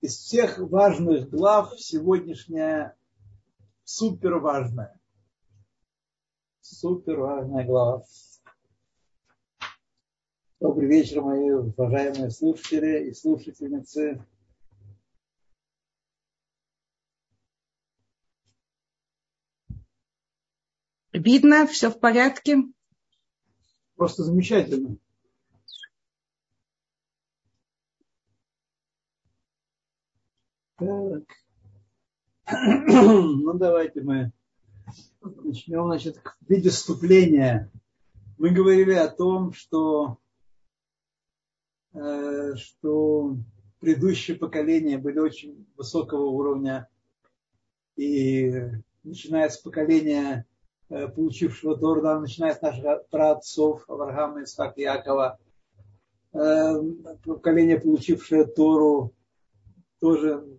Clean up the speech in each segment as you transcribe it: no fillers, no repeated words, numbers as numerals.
из всех важных глав сегодняшняя суперважная. Суперважная глава. Добрый вечер, мои уважаемые слушатели и слушательницы. Видно, все в порядке. Просто замечательно. Так. Ну, давайте мы начнем, значит, в виде вступления. Мы говорили о том, что предыдущие поколения были очень высокого уровня. И начиная с поколения, получившего Тору, начиная с наших праотцов Авраама, Исаака, Якова, поколение, получившее Тору, тоже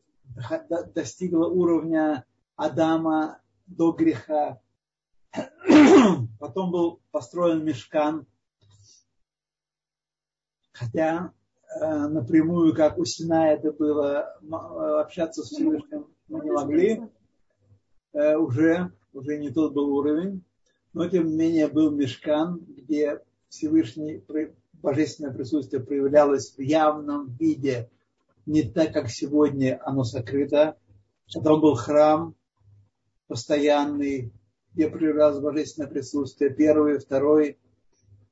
достигло уровня Адама до греха. Потом был построен мишкан, хотя напрямую, как у Синая это было, общаться с Всевышним мы не могли, уже не тот был уровень, но тем не менее был мишкан, где Всевышний, божественное присутствие проявлялось в явном виде, не так, как сегодня оно сокрыто. Потом был храм постоянный, где проявлялось божественное присутствие, первый, второй.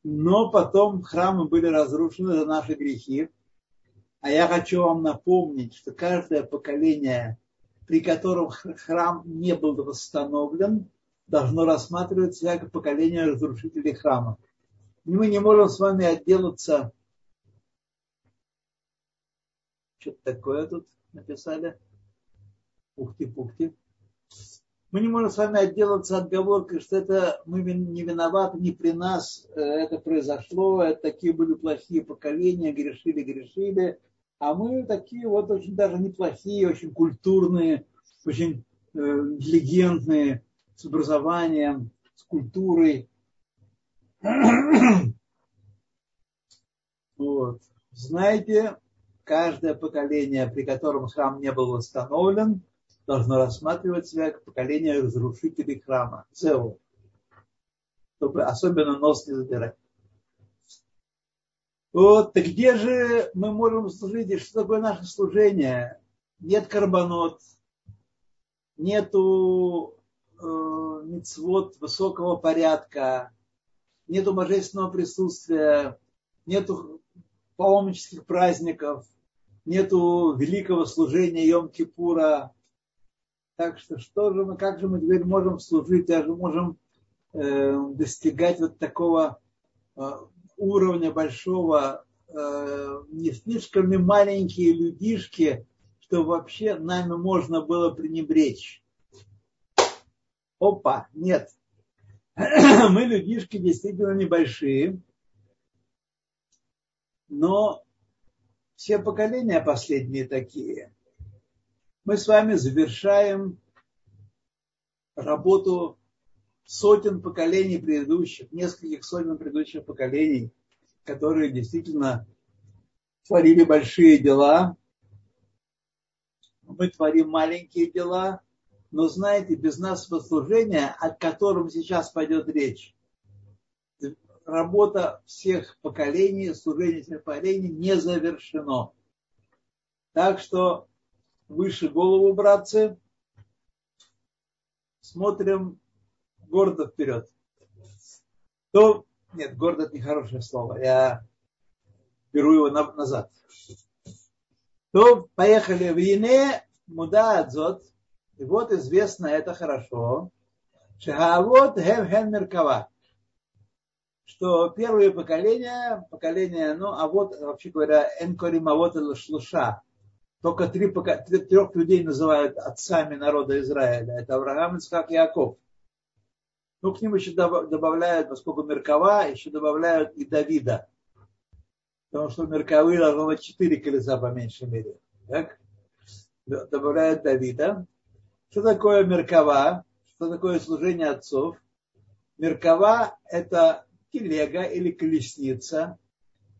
Но потом храмы были разрушены за наши грехи. А я хочу вам напомнить, что каждое поколение, при котором храм не был восстановлен, должно рассматриваться как поколение разрушителей храма. И мы не можем с вами отделаться. Что-то такое тут написали. Ухты-пухты. Мы не можем с вами отделаться отговоркой, что это мы не виноваты, не при нас это произошло, это такие были плохие поколения, грешили, а мы такие вот очень даже неплохие, очень культурные, очень интеллигентные, с образованием, с культурой. Вот. Знаете, каждое поколение, при котором храм не был восстановлен, должно рассматривать себя как поколение разрушителей храма, целого, чтобы особенно нос не задирать. Вот, так где же мы можем служить, и что такое наше служение? Нет карбонот, нету мицвот высокого порядка, нету божественного присутствия, нету паломнических праздников, нету великого служения Йом-Кипура. Так что, как же мы теперь можем служить, даже можем достигать вот такого уровня большого, не слишком ли маленькие людишки, что вообще нами можно было пренебречь? Опа, нет. Мы людишки действительно небольшие, но все поколения последние такие. Мы с вами завершаем работу сотен поколений предыдущих, нескольких сотен предыдущих поколений, которые действительно творили большие дела. Мы творим маленькие дела, но, знаете, без нас служения, о котором сейчас пойдет речь, работа всех поколений, служение всех поколений не завершено. Так что выше голову, братцы. Смотрим гордо вперед. Нет, гордо — это нехорошее слово. Я беру его назад. То поехали в Ене Муда Адзот. И вот известно это хорошо. Шаавот Хевхен Меркава. Что первые поколения, а вот, вообще говоря, Энкорим Авот Луша. Только трех людей называют отцами народа Израиля. Это Авраам, Исаак, Яков. Ну, к ним еще добавляют, поскольку Меркава, еще добавляют и Давида. Потому что у Меркавы должно быть 4 колеса по меньшей мере. Так? Добавляют Давида. Что такое Меркава? Что такое служение отцов? Меркава — это телега или колесница,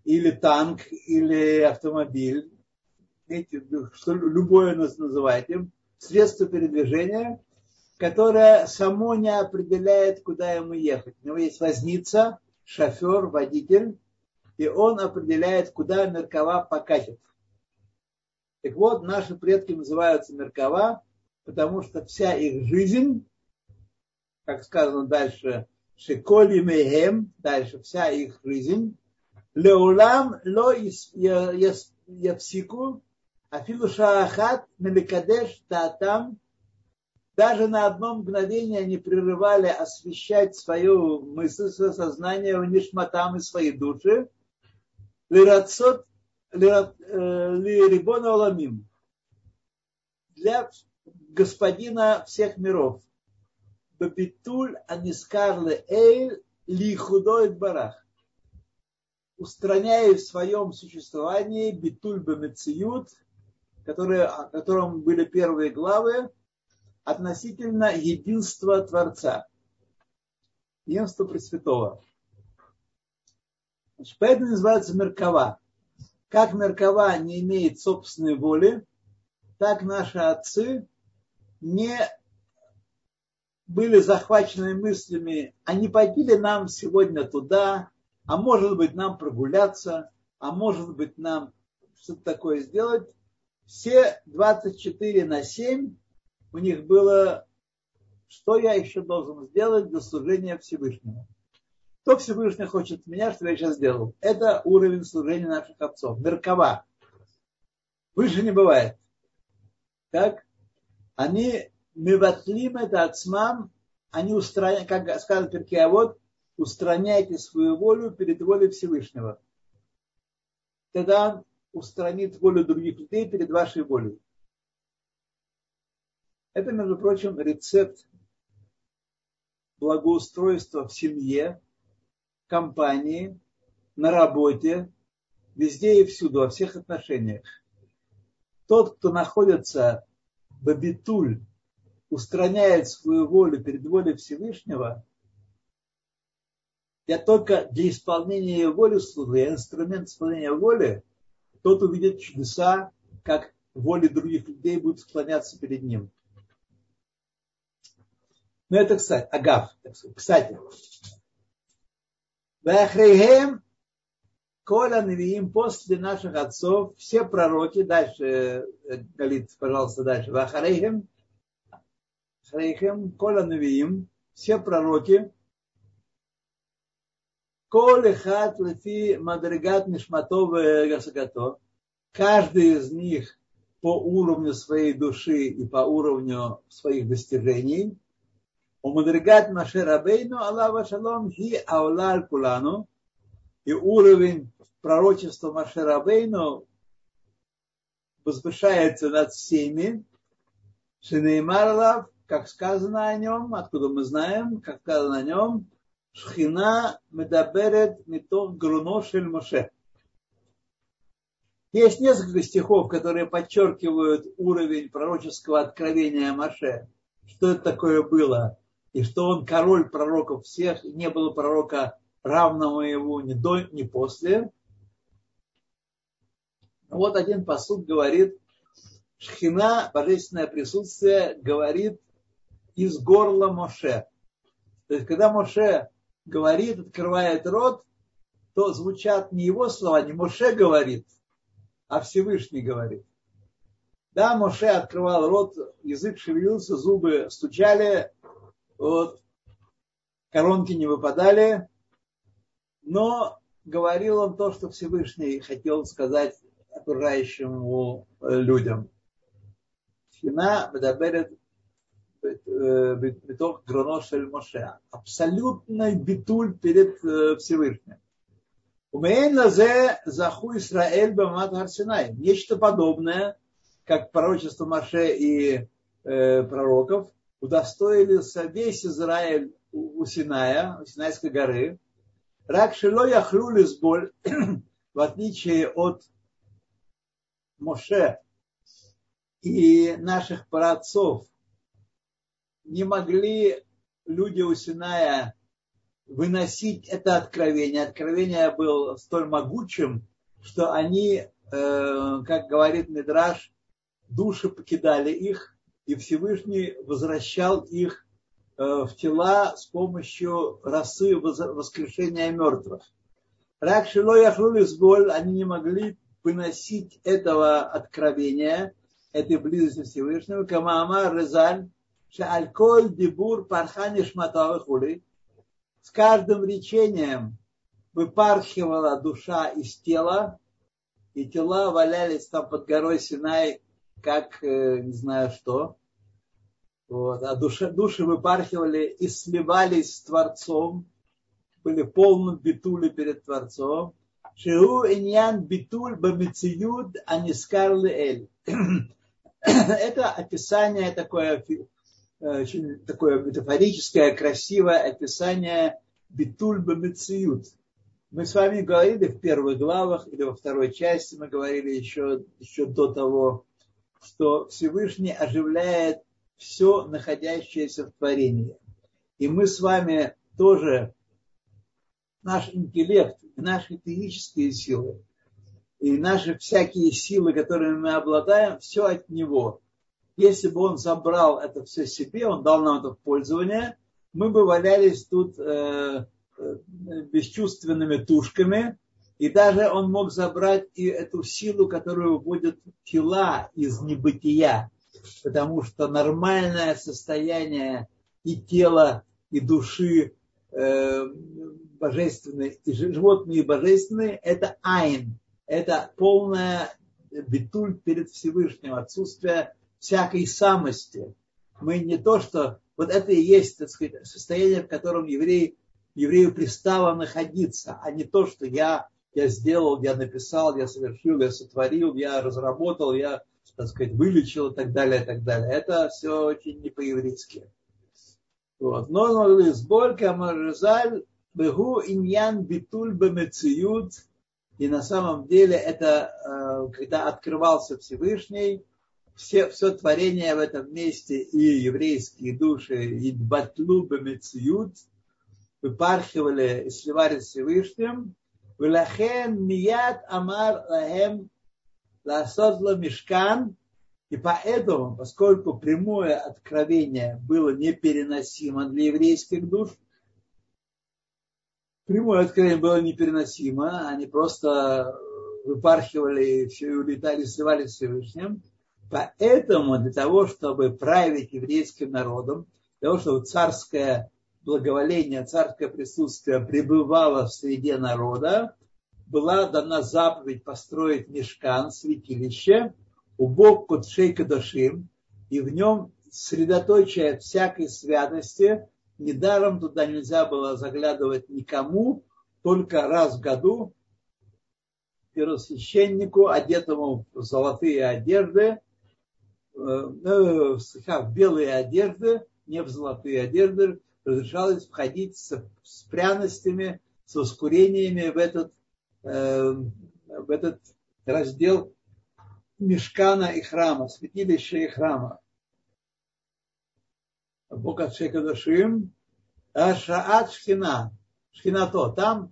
или танк, или автомобиль. эти, что любое нас называет им, средство передвижения, которое само не определяет, куда ему ехать. У него есть возница, шофер, водитель, и он определяет, куда меркава покатит. Так вот, наши предки называются меркава, потому что вся их жизнь, как сказано дальше, шеколи мейхем, дальше вся их жизнь, леулам ло явсику, афилу шаахат меликадеш таатам, даже на одно мгновение они прерывали освещать свою мысль, свое сознание, унишматам и свои души, лирацот лирибона оламим, для господина всех миров. Бабитуль анискарле эйль лихудой барах. Устраняя в своем существовании битуль бамециют, о котором были первые главы, относительно единства Творца, единства Пресвятого. Значит, поэтому называется меркава. Как меркава не имеет собственной воли, так наши отцы не были захвачены мыслями, а не пойти ли нам сегодня туда, а может быть нам прогуляться, а может быть нам что-то такое сделать. Все 24/7 у них было, что я еще должен сделать для служения Всевышнему. Что Всевышний хочет от меня, что я сейчас сделал. Это уровень служения наших отцов. Меркава. Выше не бывает. Так? Они меватлим это отцмам, они устраняют, как сказано Перкей Авот, устраняйте свою волю перед волей Всевышнего. Тогда он устранит волю других людей перед вашей волей. Это, между прочим, рецепт благоустройства в семье, компании, на работе, везде и всюду, во всех отношениях. Тот, кто находится в битуль, устраняет свою волю перед волей Всевышнего, я только для исполнения его воли служу, я инструмент исполнения воли, тот увидит чудеса, как воли других людей будут склоняться перед ним. Но это, кстати, агав. Кстати, «Ваахрейхем кола невиим», после наших отцов все пророки, дальше, Галит, пожалуйста, дальше, «Ваахрейхем кола невиим», все пророки, «Коле хат лефи мадригат нишматове гасагато», каждый из них по уровню своей души и по уровню своих достижений. Умудригат Моше Рабейну, Аллаху Шалом, хи аулаль кулану. И уровень пророчества Моше Рабейну возвышается над всеми. Шинеймарлав, как сказано о нем, откуда мы знаем, как сказано о нем, Шхина медаберет митох груно шель Моше. Есть несколько стихов, которые подчеркивают уровень пророческого откровения Моше. Что это такое было? И что он король пророков всех, не было пророка равного ему ни до, ни после. Вот один пасук говорит, Шхина, божественное присутствие, говорит из горла Моше. То есть, когда Моше говорит, открывает рот, то звучат не его слова, не Моше говорит, а Всевышний говорит. Да, Моше открывал рот, язык шевелился, зубы стучали, вот, коронки не выпадали, но говорил он то, что Всевышний хотел сказать окружающим людям. Шхина медаберет битох гроно шель Моше. Абсолютный битуль перед Всевышним. Умеин лазе заху Исраэль бамат гар Синай. Нечто подобное, как пророчество Моше и пророков, удостоился весь Израиль у Синая, у Синайской горы. Ракшило яхлю лизболь, в отличие от Моше и наших праотцов, не могли люди у Синая выносить это откровение. Откровение было столь могучим, что они как говорит Мидраш, души покидали их, и Всевышний возвращал их в тела с помощью росы воскрешения мертвых. Они не могли выносить этого откровения, этой близости Всевышнего. Камама Резаль, Шальколь, Дебур, Пархани, Шматовых Ули. С каждым речением выпархивала душа из тела, и тела валялись там под горой Синай, как не знаю что. Вот. А души выпархивали и сливались с Творцом, были в полном битуле перед Творцом. Шеу иньян битуль бамициюд анискарли эль. Это описание такое, очень такое метафорическое, красивое описание битуль бамициюд. Мы с вами говорили в первых главах или во второй части, мы говорили еще до того, что Всевышний оживляет все находящееся в творении. И мы с вами тоже, наш интеллект, наши физические силы и наши всякие силы, которыми мы обладаем, все от него. Если бы он забрал это все себе, он дал нам это в пользование, мы бы валялись тут бесчувственными тушками, и даже он мог забрать и эту силу, которая выводит тела из небытия, потому что нормальное состояние и тела, и души божественные, и животные божественные, это айн, это полная битуль перед Всевышним, отсутствие всякой самости. Мы не то, что вот это и есть, так сказать, состояние, в котором еврею пристало находиться, а не то, что я сделал, я написал, я совершил, я сотворил, я разработал, я, так сказать, вылечил и так далее, и так далее. Это все очень не по-еврейски. Вот. Но сборка Марзаль Бегу Иньян Битуль Бамециют. И на самом деле это когда открывался Всевышний, все творение в этом месте, и еврейские души, и Батлу Бамециют, выпархивали и сливали с Всевышним. Вилахен Мият Амар Лахем Ласотла Мишкан. И поэтому, поскольку прямое откровение было непереносимо для еврейских душ, прямое откровение было непереносимо, они просто выпархивали, все улетали, сливались с Всевышним. Поэтому для того, чтобы править еврейским народом, для того, чтобы царское благоволение, царское присутствие пребывало в среде народа, была дана заповедь построить мишкан, святилище, Убог Кудшей Кадошим, и в нем средоточие всякой святости. Недаром туда нельзя было заглядывать никому, только раз в году первосвященнику, одетому в золотые одежды, в белые одежды, не в золотые одежды, разрешалось входить с пряностями, с воскурениями в этот раздел мешкана и храма, святилища и храма. Бог от Шекадашим, Ашаат Шхина, Шхинато, там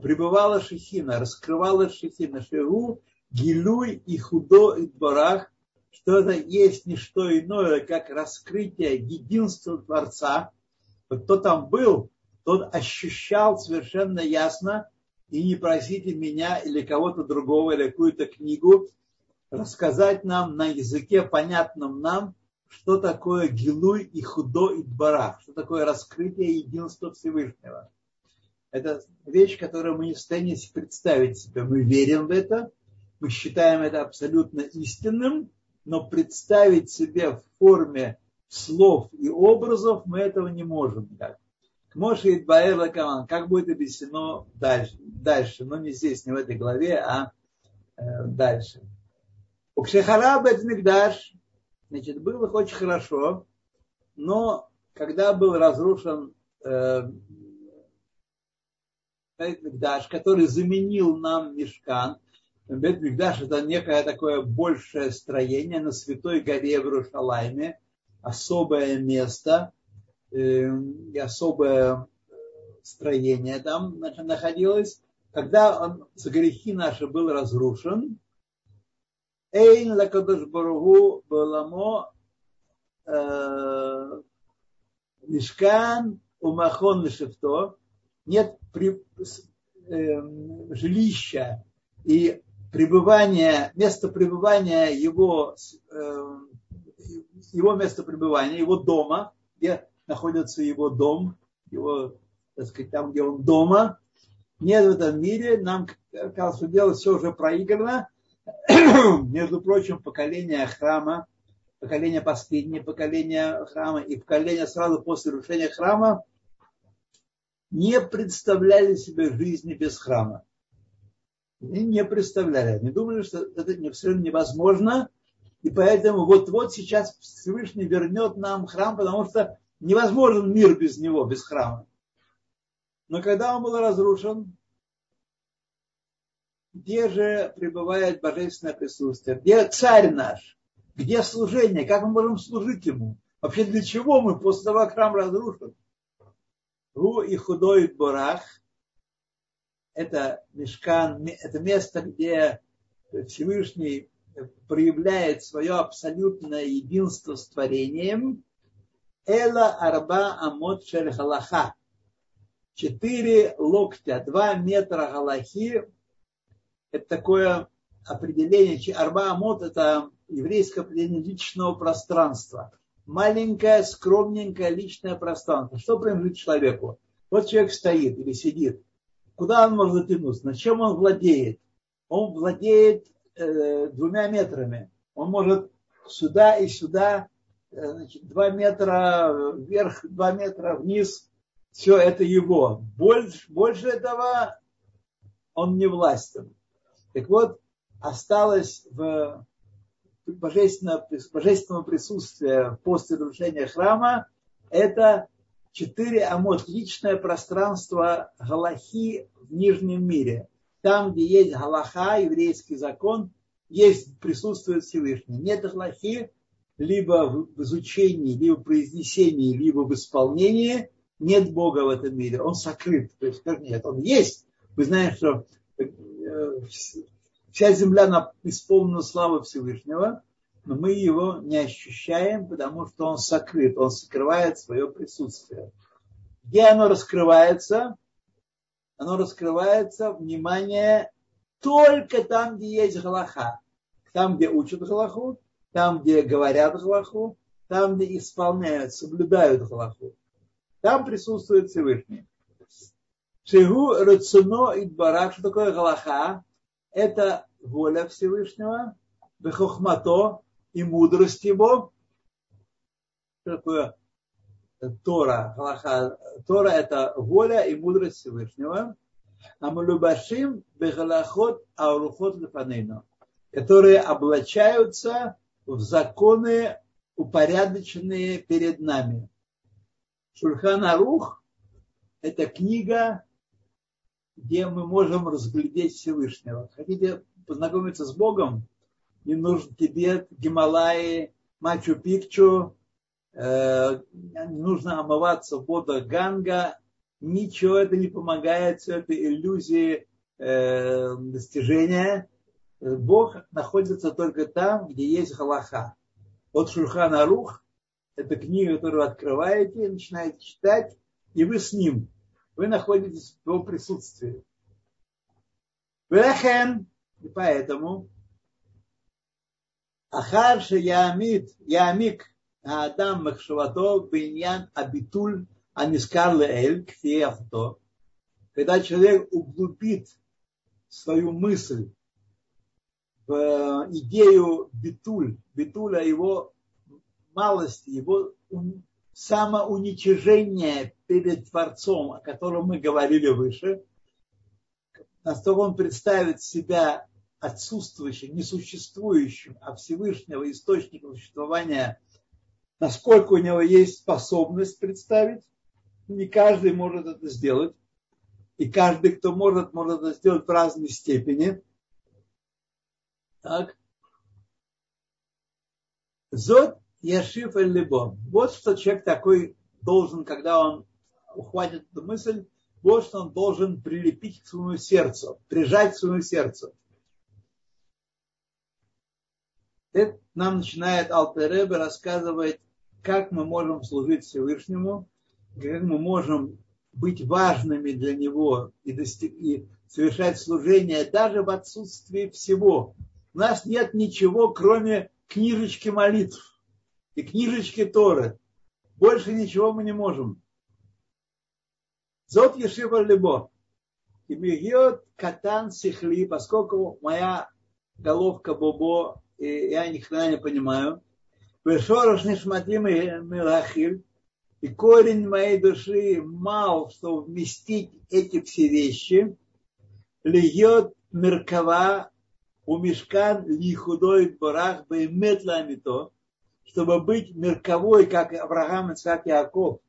пребывала Шехина, раскрывалась Шехина, Шеху, Гилюй и Худо и Дбарах, что это есть не что иное, как раскрытие единства Творца. Вот кто там был, тот ощущал совершенно ясно. И не просите меня или кого-то другого, или какую-то книгу рассказать нам на языке, понятном нам, что такое Гилуй и Худо и Дбарах, что такое раскрытие единства Всевышнего. Это вещь, которую мы не в состоянии представить себе. Мы верим в это, мы считаем это абсолютно истинным, но представить себе в форме слов и образов мы этого не можем никак. Моше Идбаэла Каман, как будет объяснено дальше, но не здесь, не в этой главе, а дальше. У Кшехараб Эдмигдаш, значит, было их очень хорошо, но когда был разрушен Эдмигдаш, который заменил нам Мишкан, Эдмигдаш это некое такое большее строение на Святой горе в Иерусалиме, особое место, и особое строение там находилось. когда он за грехи наши был разрушен, Эйн лакадош баругу баламо мишкан умахон лешифто, нет жилища и пребывания, место пребывания его место пребывания, его дома, где находится его дом, его, так сказать, там, где он дома, нет в этом мире, нам, как дело, все уже проиграно. Между прочим, поколение храма, поколение последнее, поколение храма и поколение сразу после разрушения храма не представляли себе жизни без храма. Они не представляли, они думали, что это абсолютно невозможно, и поэтому вот-вот сейчас Всевышний вернет нам храм, потому что невозможен мир без него, без храма. Но когда он был разрушен, где же пребывает божественное присутствие? Где царь наш? Где служение? Как мы можем служить ему? Вообще для чего мы после того, как храм разрушен? Ру и худой барах. Это мешкан, это место, где Всевышний проявляет свое абсолютное единство с творением. Эла арба амот шель халаха. 4 локтя, 2 метра халахи. Это такое определение. Арба амот – это еврейское определение личного пространства. Маленькое, скромненькое личное пространство. Что принадлежит человеку? Вот человек стоит или сидит. Куда он может затянуться? На чем он владеет? Он владеет 2 метрами. Он может сюда и сюда, 2 метра вверх, 2 метра вниз. Все это его. Больше этого он не властен. Так вот, осталось в божественном присутствии после разрушения храма это 4 амот, личное пространство галахи в нижнем мире. Там, где есть галаха, еврейский закон, есть, присутствует Всевышний. Нет галахи либо в изучении, либо в произнесении, либо в исполнении. Нет Бога в этом мире. Он сокрыт. То есть, нет, он есть. Вы знаете, что вся земля исполнена славы Всевышнего, но мы его не ощущаем, потому что он сокрыт, он сокрывает свое присутствие. Где оно раскрывается? Оно раскрывается, внимание, только там, где есть галаха. Там, где учат галаху, там, где говорят галаху, там, где исполняют, соблюдают галаху. Там присутствует Всевышний. Шигу рацуно идбарак. Что такое галаха? Это воля Всевышнего, бехохмато и мудрость его. Что такое Тора? Галаха. Тора – это воля и мудрость Всевышнего. Амулюбашим бехалахот аурухот лефанейно. Которые облачаются в законы, упорядоченные перед нами. Шульхан Арух – это книга, где мы можем разглядеть Всевышнего. Хотите познакомиться с Богом? Не нужен Тибет, Гималаи, Мачу-Пикчу, не нужно омываться в водах Ганга. Ничего это не помогает, все это иллюзии достижения. Бог находится только там, где есть галаха. Вот Шульхан Арух – это книга, которую открываете, начинаете читать, и вы с ним. Вы находитесь в его присутствии. И поэтому Ахарше Ямик Адам Махшавато Биньян Абитуль Анискарле Эль Кфиевто. Когда человек углубит свою мысль в идею битуль, битуля его малости, его самоуничижение перед Творцом, о котором мы говорили выше, настолько он представит себя отсутствующим, несуществующим, а Всевышнего источника существования, насколько у него есть способность представить, не каждый может это сделать, и каждый, кто может это сделать в разной степени. Так. Зод Яшиф эль-либо. Вот что человек такой должен, когда он ухватит эту мысль, Плоть он должен прилепить к своему сердцу, прижать к своему сердцу. Это нам начинает Алтер-Ребе рассказывать, как мы можем служить Всевышнему, как мы можем быть важными для Него и совершать служение даже в отсутствии всего. У нас нет ничего, кроме книжечки молитв и книжечки Торы. Больше ничего мы не можем. Зот Ешива Либо. И мегиот катан сихли, поскольку моя головка бобо, и я ни хрена не понимаю. Вешорош нешматимый милахиль. И корень моей души мал, чтобы вместить эти все вещи. Льет меркава у мешкан лихудой барах баймет ламито, чтобы быть мерковой, как Авраам, Исаак, Яков,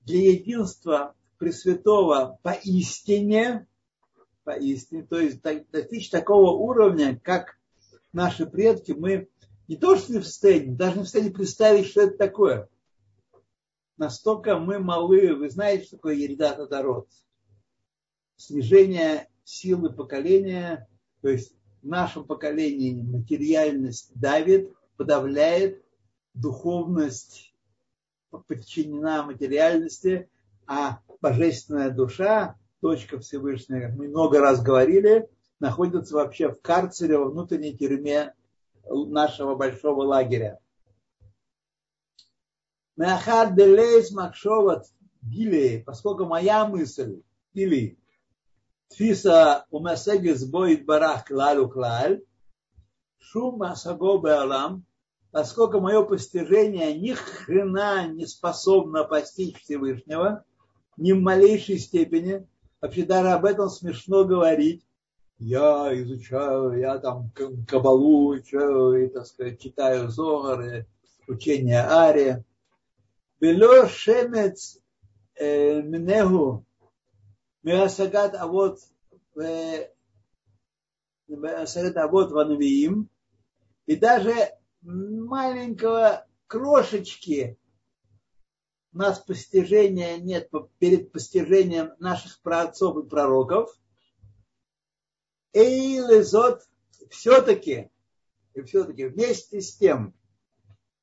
для единства Пресвятого поистине, то есть достичь такого уровня, как наши предки, мы не то что не в состоянии, даже не в состоянии представить, что это такое. Настолько мы малы. Вы знаете, что такое Еридат Адорот? Снижение силы поколения. То есть в нашем поколении материальность давит, подавляет, духовность подчинена материальности, а божественная душа, точка Всевышняя, как мы много раз говорили, находится вообще в карцере, во внутренней тюрьме нашего большого лагеря. Поскольку моя мысль или тфиса умасегис боит барах клалю клаль шум асагобе алам, поскольку мое постижение ни хрена не способно постичь Всевышнего ни в малейшей степени, вообще даже об этом смешно говорить. Я изучаю, я там кабалу изучаю, так сказать, читаю Зогар, учение Ари. Бело шемец минегу меасагат авод ванвиим, и даже маленького крошечки у нас постижения нет перед постижением наших праотцов и пророков. Эйлезот все-таки вместе с тем.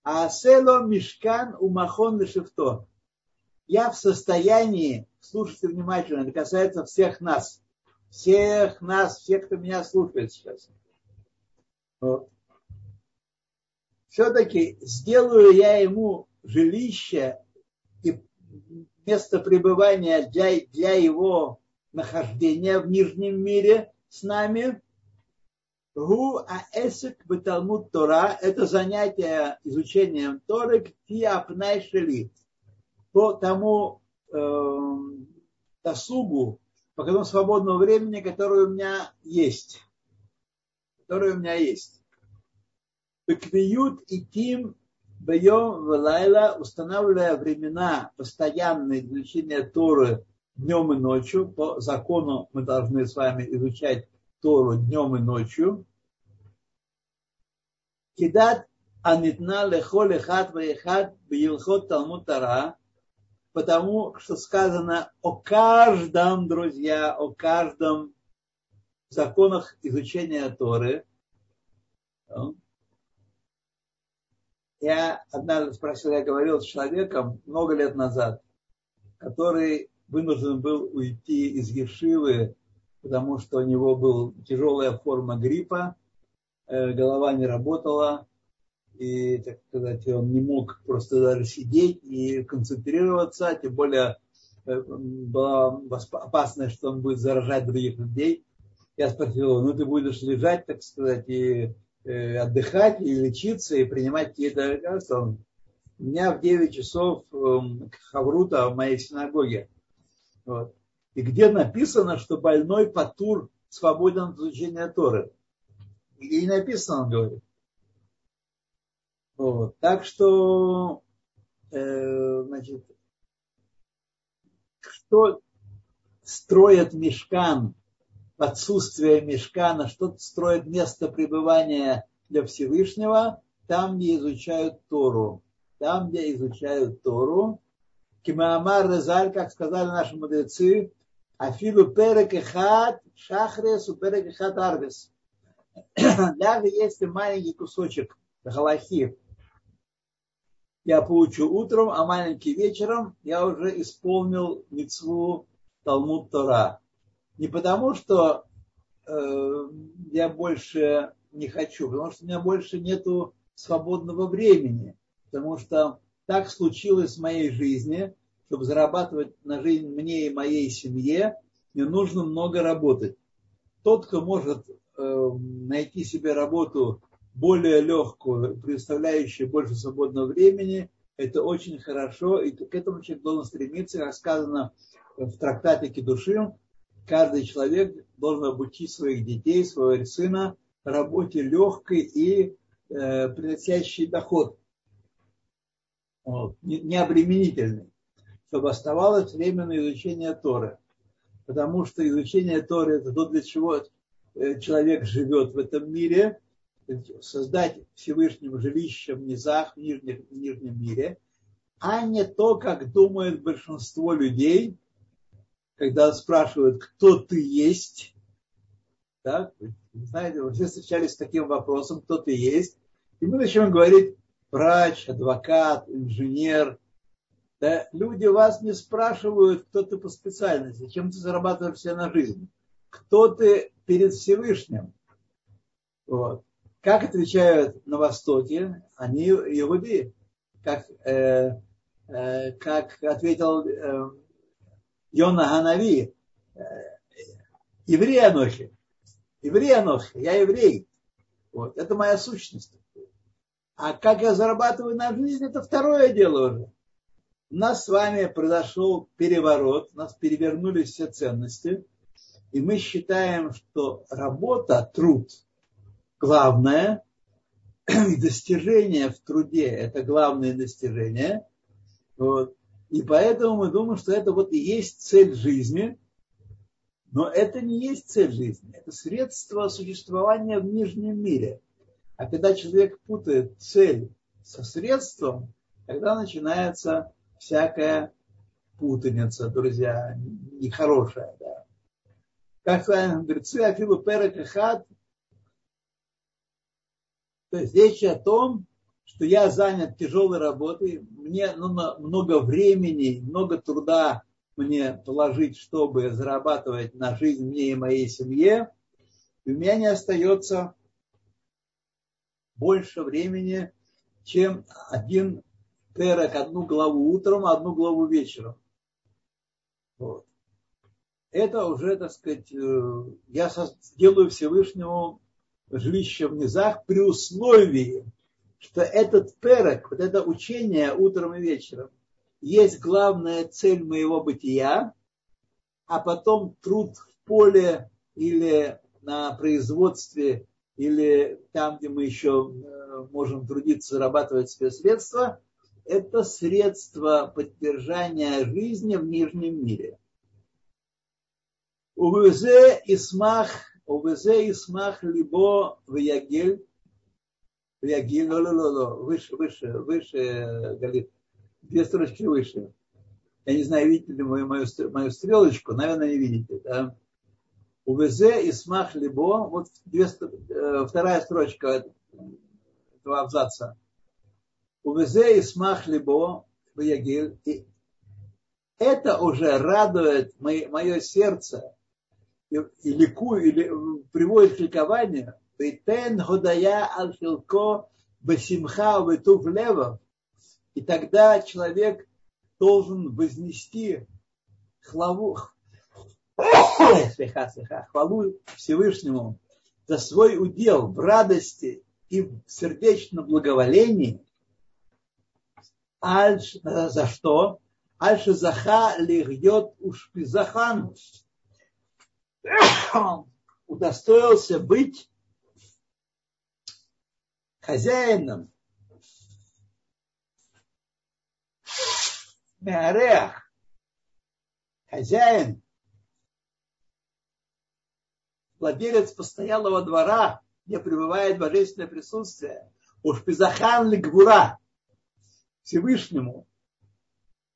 Асело мишкан умахон лешифто. Я в состоянии, слушайте внимательно, это касается всех нас, всех, кто меня слушает сейчас. Вот. Все-таки сделаю я ему жилище и место пребывания для его нахождения в нижнем мире с нами. Гу аэсек беталмуд Тора, это занятие изучением Торы, кти апнай шели, по тому досугу, по тому свободному времени, которое у меня есть. Пеквиют и тим бьем влайла, устанавливая времена постоянные изучения Торы днем и ночью. По закону мы должны с вами изучать Тору днем и ночью. Кидат анитна лехоль эхад ваехад бьелхот талмуд тара, потому что сказано о каждом, друзья, о каждом в законах изучения Торы. Я однажды спросил, я говорил с человеком много лет назад, который вынужден был уйти из Ешивы, потому что у него была тяжелая форма гриппа, голова не работала, и, так сказать, он не мог просто даже сидеть и концентрироваться, тем более была опасность, что он будет заражать других людей. Я спросил его: ты будешь лежать, так сказать, и отдыхать, и лечиться, и принимать какие-то лекарства? У меня в 9 часов хаврута в моей синагоге. Вот. И где написано, что больной патур свободен от изучения Торы. И написано, он говорит. Вот. Так что, значит, что строит мишкан, отсутствие мишкана, что строит место пребывания для Всевышнего, там, где изучают Тору. Кимаамар Резаль, как сказали наши мудрецы, Афилу перек эхат шахрес у перек эхат арвес. Даже если маленький кусочек галахи я получу утром, а маленький вечером, я уже исполнил мицву Талмуд Тора. Не потому, что я больше не хочу, потому что у меня больше нету свободного времени, потому что так случилось в моей жизни, чтобы зарабатывать на жизнь мне и моей семье, мне нужно много работать. Тот, кто может найти себе работу более легкую, предоставляющую больше свободного времени, это очень хорошо, и к этому человек должен стремиться, как сказано в трактате Кедушим, каждый человек должен обучить своих детей, своего сына работе легкой и приносящей доход, вот, не обременительной, чтобы оставалось время на изучение Торы. Потому что изучение Торы – это то, для чего человек живет в этом мире, создать Всевышнему жилище в низах, в нижнем мире, а не то, как думает большинство людей, когда спрашивают, кто ты есть. Да? Знаете, мы все встречались с таким вопросом, кто ты есть. И мы начнем говорить, врач, адвокат, инженер. Да? Люди вас не спрашивают, кто ты по специальности, чем ты зарабатываешь себе на жизнь. Кто ты перед Всевышним? Вот. Как отвечают на Востоке? Они иудеи. Как ответил Йона Ганави, еврей Анохи. Еврей Анохи, я еврей. Вот. Это моя сущность. А как я зарабатываю на жизнь, это второе дело уже. У нас с вами произошел переворот, у нас перевернулись все ценности. И мы считаем, что работа, труд, главное, и достижение в труде – это главное достижение. Вот. И поэтому мы думаем, что это вот и есть цель жизни. Но это не есть цель жизни. Это средство существования в нижнем мире. А когда человек путает цель со средством, тогда начинается всякая путаница, друзья, нехорошая. Да. Как сказали мудрецы, афилу перек эхад. То есть речь о том, что я занят тяжелой работой, мне нужно много времени, много труда мне положить, чтобы зарабатывать на жизнь мне и моей семье. И у меня не остается больше времени, чем один перек, одну главу утром, одну главу вечером. Вот. Это уже, так сказать, я делаю Всевышнему жилище в низах при условии, что этот перек, вот это учение утром и вечером, есть главная цель моего бытия, а потом труд в поле или на производстве, или там, где мы еще можем трудиться, зарабатывать себе средства, это средство поддержания жизни в нижнем мире. Увезе исмах либо виягель. Виягель, выше, Галит. Две строчки выше. Я не знаю, видите ли вы мою стрелочку. Наверное, не видите. Да? Увезе исмах либо. Вот вторая строчка этого абзаца. Увезе исмах либо виягель. И это уже радует мое сердце. И ликую, или приводит к ликованию, и тогда человек должен вознести хвалу Всевышнему за свой удел в радости и в сердечном благоволении. За что? Альше заха лигьет ушпизахан. Удостоился быть хозяином. Меарех. Хозяин. Владелец постоялого двора, где пребывает божественное присутствие. Ушпизахан лигвура. Всевышнему.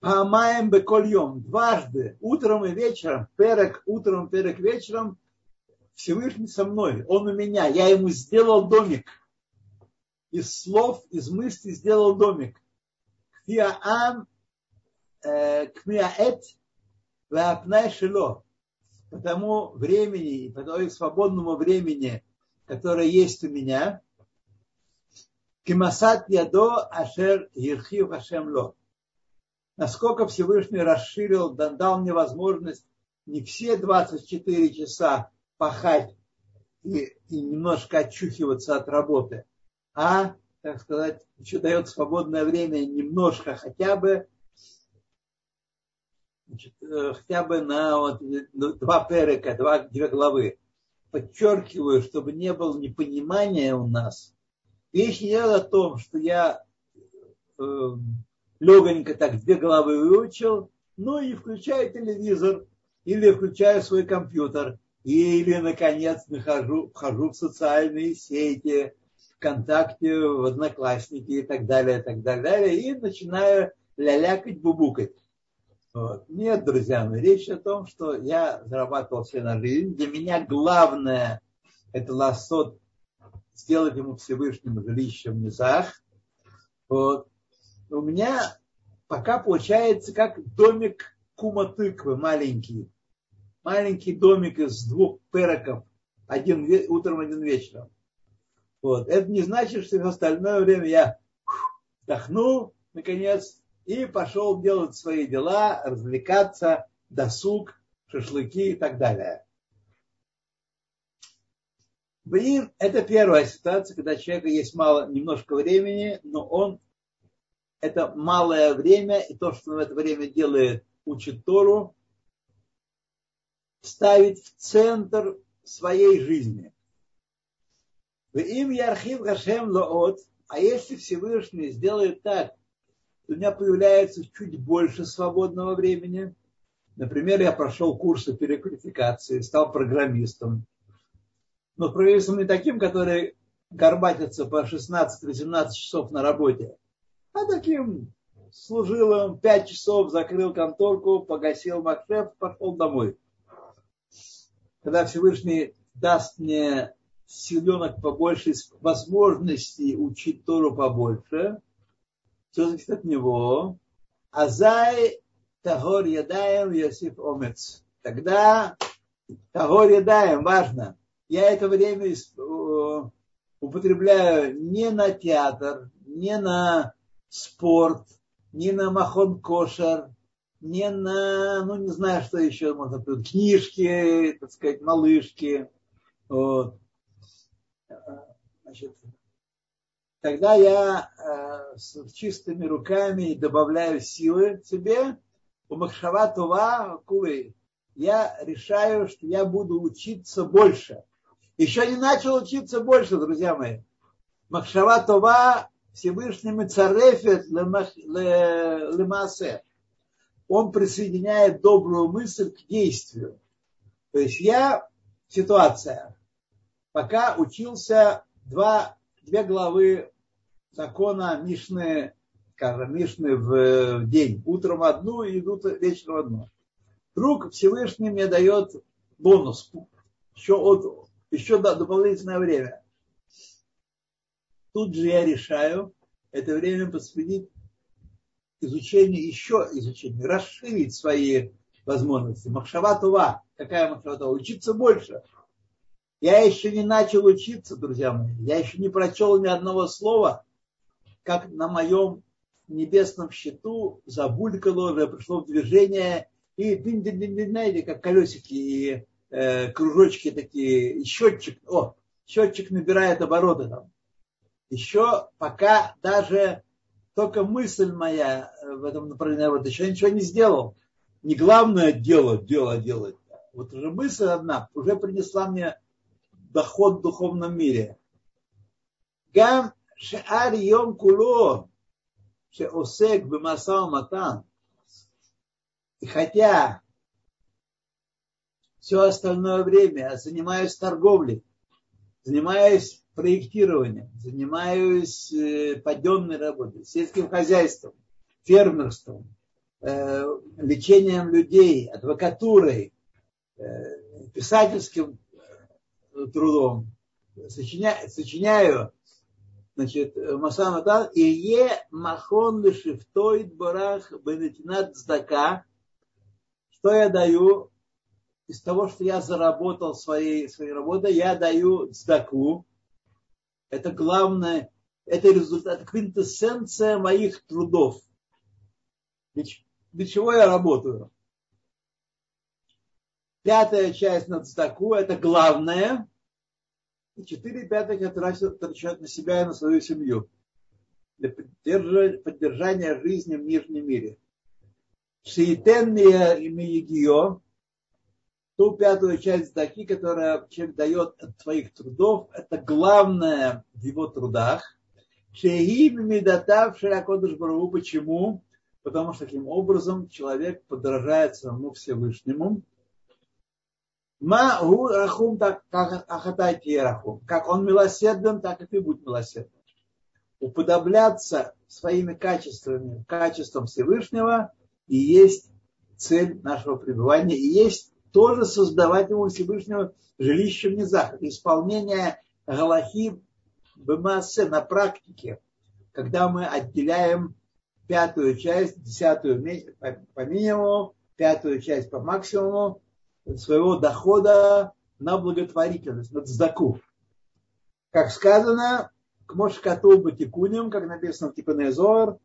Паамаем бекольем, дважды, утром и вечером, перек утром, перек вечером, Всевышний со мной, он у меня, я ему сделал домик. Из слов, из мыслей сделал домик. Кфиаан, кмиаэт, лаапнай шило. По тому времени, по тому свободному времени, которое есть у меня, кимасат ядо ашер ерхив ашем ло. Насколько Всевышний расширил, дал мне возможность не все 24 часа пахать и немножко очухиваться от работы, а, так сказать, еще дает свободное время немножко хотя бы, значит, хотя бы на вот, два перека, две главы. Подчеркиваю, чтобы не было непонимания у нас. Речь не идет о том, что я легонько так две главы выучил, ну и включаю телевизор, или включаю свой компьютер, или, наконец, вхожу в социальные сети, ВКонтакте, в Одноклассники и так далее, и начинаю лялякать, бубукать. Вот. Нет, друзья мои, речь о том, что я зарабатывал себе на жизнь. Для меня главное это ласот, сделать ему Всевышним жилище в низах. Вот. У меня пока получается как домик кума-тыквы маленький. Маленький домик из двух переков, один утром, один вечером. Вот. Это не значит, что в остальное время я вдохнул, наконец, и пошел делать свои дела, развлекаться, досуг, шашлыки и так далее. Это первая ситуация, когда у человека есть немножко времени, но он это малое время, и то, что он в это время делает, учит Тору, ставит в центр своей жизни. А если Всевышний сделает так, то у меня появляется чуть больше свободного времени. Например, я прошел курсы переквалификации, стал программистом. Но программистом не таким, который горбатится по 16-18 часов на работе, а таким служилым 5 часов, закрыл конторку, погасил махшев, пошел домой. Когда Всевышний даст мне силенок побольше, возможностей учить Тору побольше, все зависит от него. Азай тагор ядаем Йосиф омец. Тогда тагор ядаем, важно. Я это время употребляю не на театр, не на спорт, не на махон кошер, не на, ну не знаю, что еще можно, книжки, так сказать, малышки. Вот. Значит, тогда я с чистыми руками добавляю силы себе. Я решаю, что я буду учиться больше. Еще не начал учиться больше, друзья мои. Махшава Това Всевышний Мецарефет Лемасе. Он присоединяет добрую мысль к действию. То есть ситуация. Пока учился две главы закона Мишны, скажем, Мишны в день. Утром одну и вечером одну. Вдруг Всевышний мне дает бонус. Еще дополнительное время. Тут же я решаю это время посвятить изучению, расширить свои возможности. Махшава Това. Какая махшава Това? Учиться больше. Я еще не начал учиться, друзья мои. Я еще не прочел ни одного слова, как на моем небесном счету забулькало, уже пришло в движение, и знаете, как колесики и кружочки такие, и счетчик набирает обороты там. Еще пока даже только мысль моя в этом направлении, вот еще ничего не сделал. Не главное дело делать. Вот уже мысль одна уже принесла мне доход в духовном мире. Гам шеар йом куло шеосек бемасау матан. И хотя все остальное время я занимаюсь торговлей, занимаюсь проектированием, занимаюсь подъемной работой, сельским хозяйством, фермерством, лечением людей, адвокатурой, писательским трудом. Сочиняю, значит, Масана Дан, и е махон лешифтоид барах бенетинат здака, что я даю из того, что я заработал своей работой, я даю здаку. Это главное, это результат, квинтэссенция моих трудов. Для чего я работаю? Пятая часть на здаку, это главное. И 4/5 торчат на себя и на свою семью. Для поддержания жизни в нижнем мире. Шиитен миегио, ту пятую часть здаки, которая человек дает от своих трудов, это главное в его трудах. Шиим мидатав ширакодыш бару. Почему? Потому что таким образом человек подражает самому Всевышнему. Магу рахум так ахатайки рахум. Как он милосерден, так и ты будь милосерден. Уподобляться своими качествами, качеством Всевышнего и есть цель нашего пребывания. И есть тоже создавать ему Всевышнего жилище в низах. Это исполнение галахи бемаасе на практике. Когда мы отделяем пятую часть, десятую по минимуму, пятую часть по максимуму, своего дохода на благотворительность, на цдаку. Как сказано, к мошкату батикуням, как написано в Тикунезор,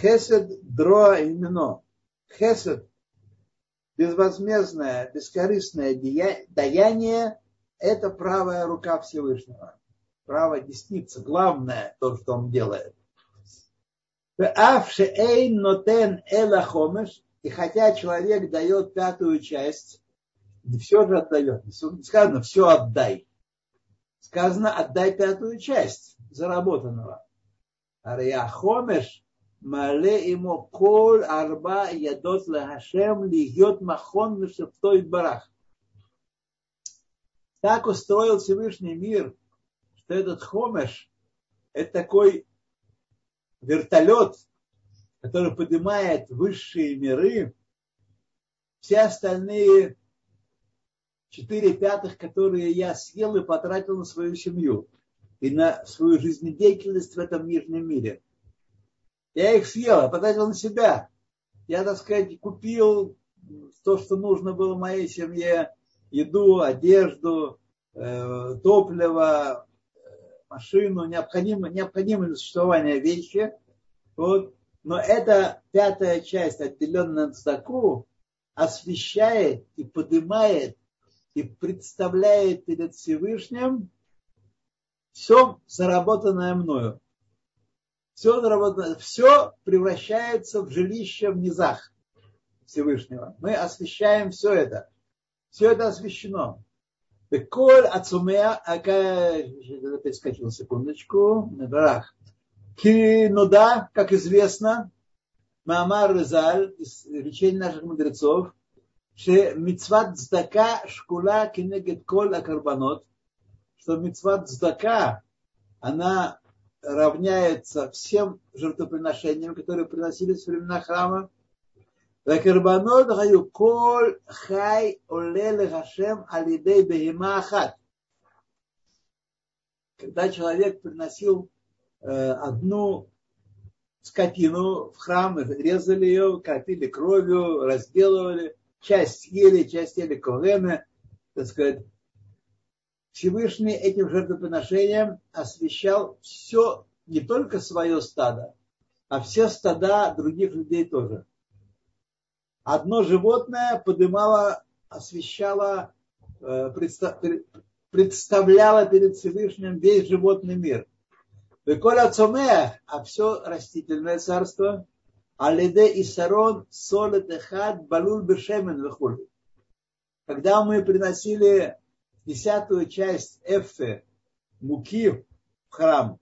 хесед дроа имено. Хесед, безвозмездное, бескорыстное даяние, это правая рука Всевышнего. Правая десница, главное то, что он делает. И хотя человек дает пятую часть, не все же отдает. Не сказано, все отдай. Сказано, отдай пятую часть заработанного. Ариахомеш мале ему коль арба ядот лахашем льет махон мишевтой барах. Так устроил Всевышний мир, что этот хомеш, это такой вертолет, который поднимает высшие миры, все остальные 4/5, которые я съел и потратил на свою семью и на свою жизнедеятельность в этом нижнем мире. Я их съел, а потратил на себя. Я, так сказать, купил то, что нужно было моей семье. Еду, одежду, топливо, машину, необходимые для существования вещи. Вот. Но эта пятая часть, отделенная от цдаку, освещает и поднимает и представляет перед Всевышним все заработанное мною. Все заработанное, все превращается в жилище в низах Всевышнего. Мы освещаем все это. Все это освещено. Коль ацумеа, опять скачал секундочку, на горах. Кинуда, как известно, Маамар Резаль, из речений наших мудрецов, что мицват здака шкула кенегет коль акарбанот, что мицват здака, она равняется всем жертвоприношениям, которые приносились в времена храма. Акарбанот гаю коль хай оле лехашем алидей бехима ахат. Когда человек приносил одну скотину в храм, резали ее, кропили кровью, разделывали. Часть ели Ковена, так сказать. Всевышний этим жертвоприношением освещал все, не только свое стадо, а все стада других людей тоже. Одно животное поднимало, освещало, представляло перед Всевышним весь животный мир. А все растительное царство когда мы приносили 10-ю часть эффе, муки в храм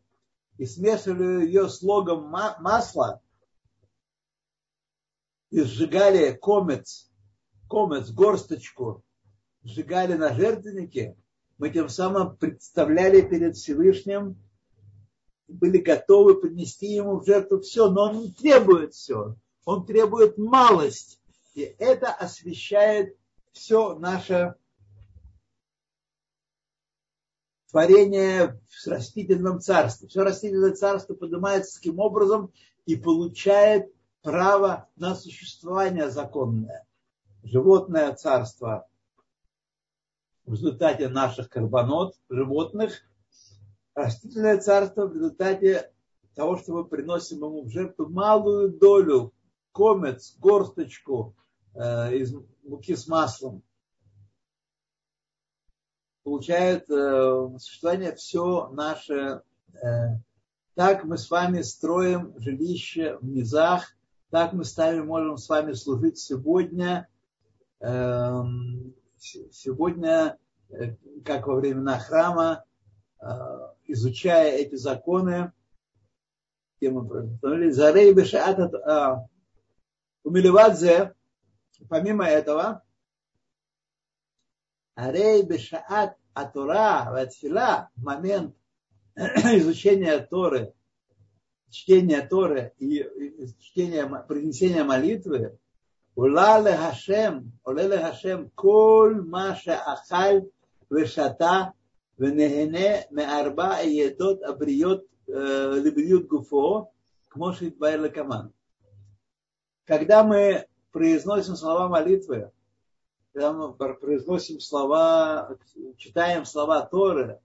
и смешивали ее с логом масла и сжигали комец, горсточку, сжигали на жертвеннике, мы тем самым представляли перед Всевышним, были готовы принести ему в жертву все, но он не требует все. Он требует малость. И это освещает все наше творение в растительном царстве. Все растительное царство поднимается таким образом и получает право на существование законное. Животное царство в результате наших карбонот, животных. Растительное царство в результате того, что мы приносим ему в жертву малую долю, комец, горсточку из муки с маслом. Получает существование все наше. Так мы с вами строим жилище в низах, так мы можем с вами служить сегодня, как во времена храма, изучая эти законы. Помимо этого, в момент изучения Торы, чтения Торы и принесения молитвы, Оле ле Хашем, коль маше ахаль вешата венегене меарба едот абриот лебриот гуфо к моше идбаэле каман. Когда мы произносим слова молитвы, когда мы произносим слова, читаем слова Торы,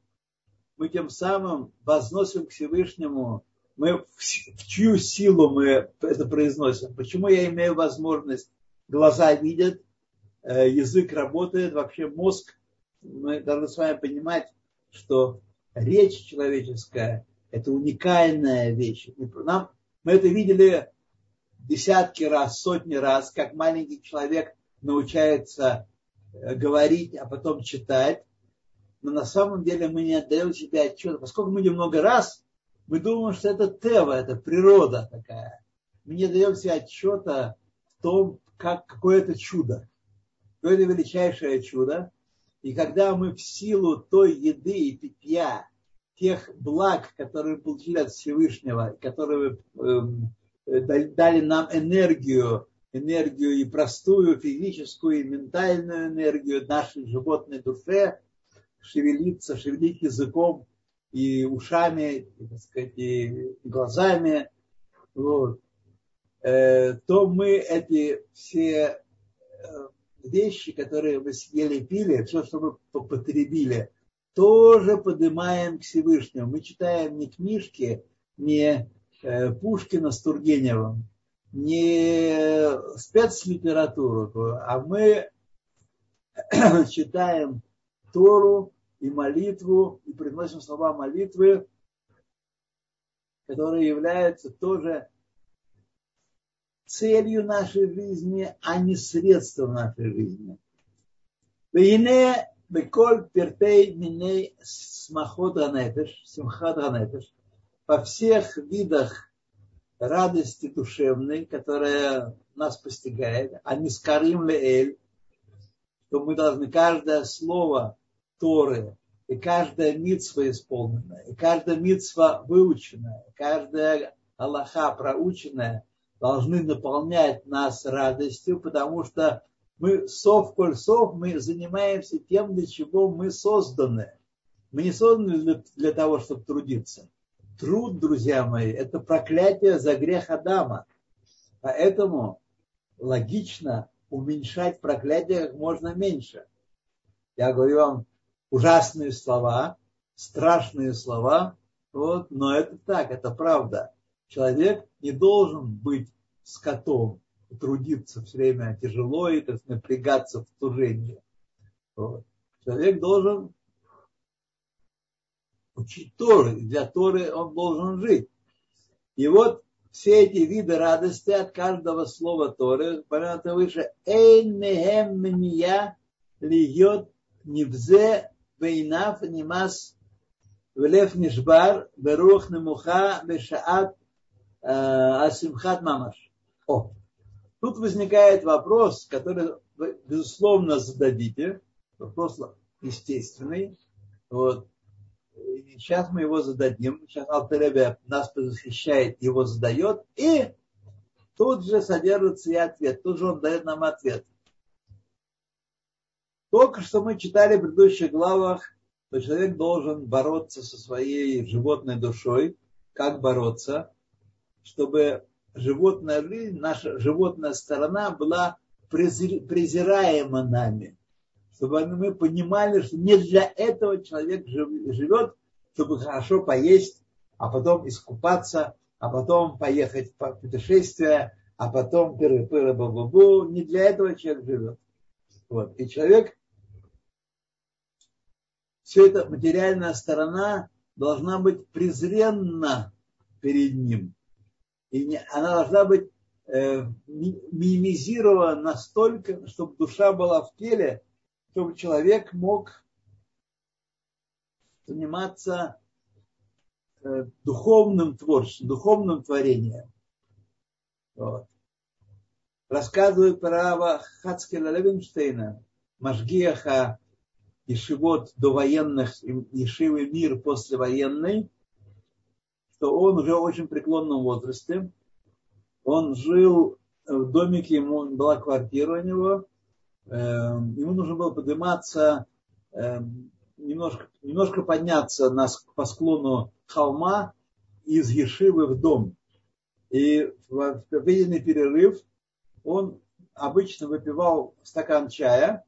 мы тем самым возносим к Всевышнему, мы в чью силу мы это произносим. Почему я имею возможность? Глаза видят, язык работает, вообще мозг. Мы должны с вами понимать, что речь человеческая – это уникальная вещь. Мы это видели десятки раз, сотни раз, как маленький человек научается говорить, а потом читать. Но на самом деле мы не отдаем себе отчета. Поскольку мы немного раз, мы думаем, что это тева, это природа такая. Мы не отдаем себе отчета в том, какое это чудо. Какое-то величайшее чудо. И когда мы в силу той еды и питья, тех благ, которые получили от Всевышнего, которые дали нам энергию и простую, физическую, и ментальную энергию нашей животной душе, шевелить языком и ушами, и, так сказать, и глазами, вот, то мы эти все вещи, которые мы съели и пили, все, что мы потребили, тоже поднимаем к Всевышнему. Мы читаем не книжки, не Пушкина с Тургеневым, не спецлитературу, а мы читаем Тору и молитву, и приносим слова молитвы, которые являются тоже целью нашей жизни, а не средством нашей жизни. Во всех видах радости душевной, которая нас постигает, а не скарим леэль, то мы должны каждое слово Торы, и каждая мицва исполненная, и каждая мицва выученная, и каждая алаха проученная должны наполнять нас радостью, потому что мы мы занимаемся тем, для чего мы созданы. Мы не созданы для того, чтобы трудиться. Труд, друзья мои, это проклятие за грех Адама. Поэтому логично уменьшать проклятие как можно меньше. Я говорю вам ужасные слова, страшные слова, вот, но это так, это правда. Человек не должен быть скотом, трудиться все время тяжело и напрягаться в служении. Вот. Человек должен учить Торы, для Торы он должен жить. И вот все эти виды радости от каждого слова Торы, понятно выше, «Эйн мехэм мния льет невзе вейнаф немас влев нишбар берух немуха бешаат асимхат мамаш». Тут возникает вопрос, который вы, безусловно, зададите. Вопрос естественный. Вот. И сейчас мы его зададим. Сейчас Алтер-Ребе нас предвосхищает, его задает. И тут же содержится и ответ, тут же он дает нам ответ. Только что мы читали в предыдущих главах, что человек должен бороться со своей животной душой. Как бороться, чтобы животная жизнь, наша животная сторона была презираема нами. Чтобы мы понимали, что не для этого человек живет, чтобы хорошо поесть, а потом искупаться, а потом поехать в путешествие, а потом пыры-пыры-бу-бу-бу. Не для этого человек живет. Вот. И человек, все эта материальная сторона должна быть презренна перед ним. И она должна быть минимизирована настолько, чтобы душа была в теле, чтобы человек мог заниматься духовным творчеством, духовным творением. Вот. Рассказывают про Хацкела Левенштейна, Машгиаха, ешивот довоенных, ешивы мир послевоенный, что он уже в очень преклонном возрасте. Он жил в домике, ему была квартира у него. Ему нужно было подниматься, немножко подняться по склону холма из ешивы в дом. И в обеденный перерыв он обычно выпивал стакан чая.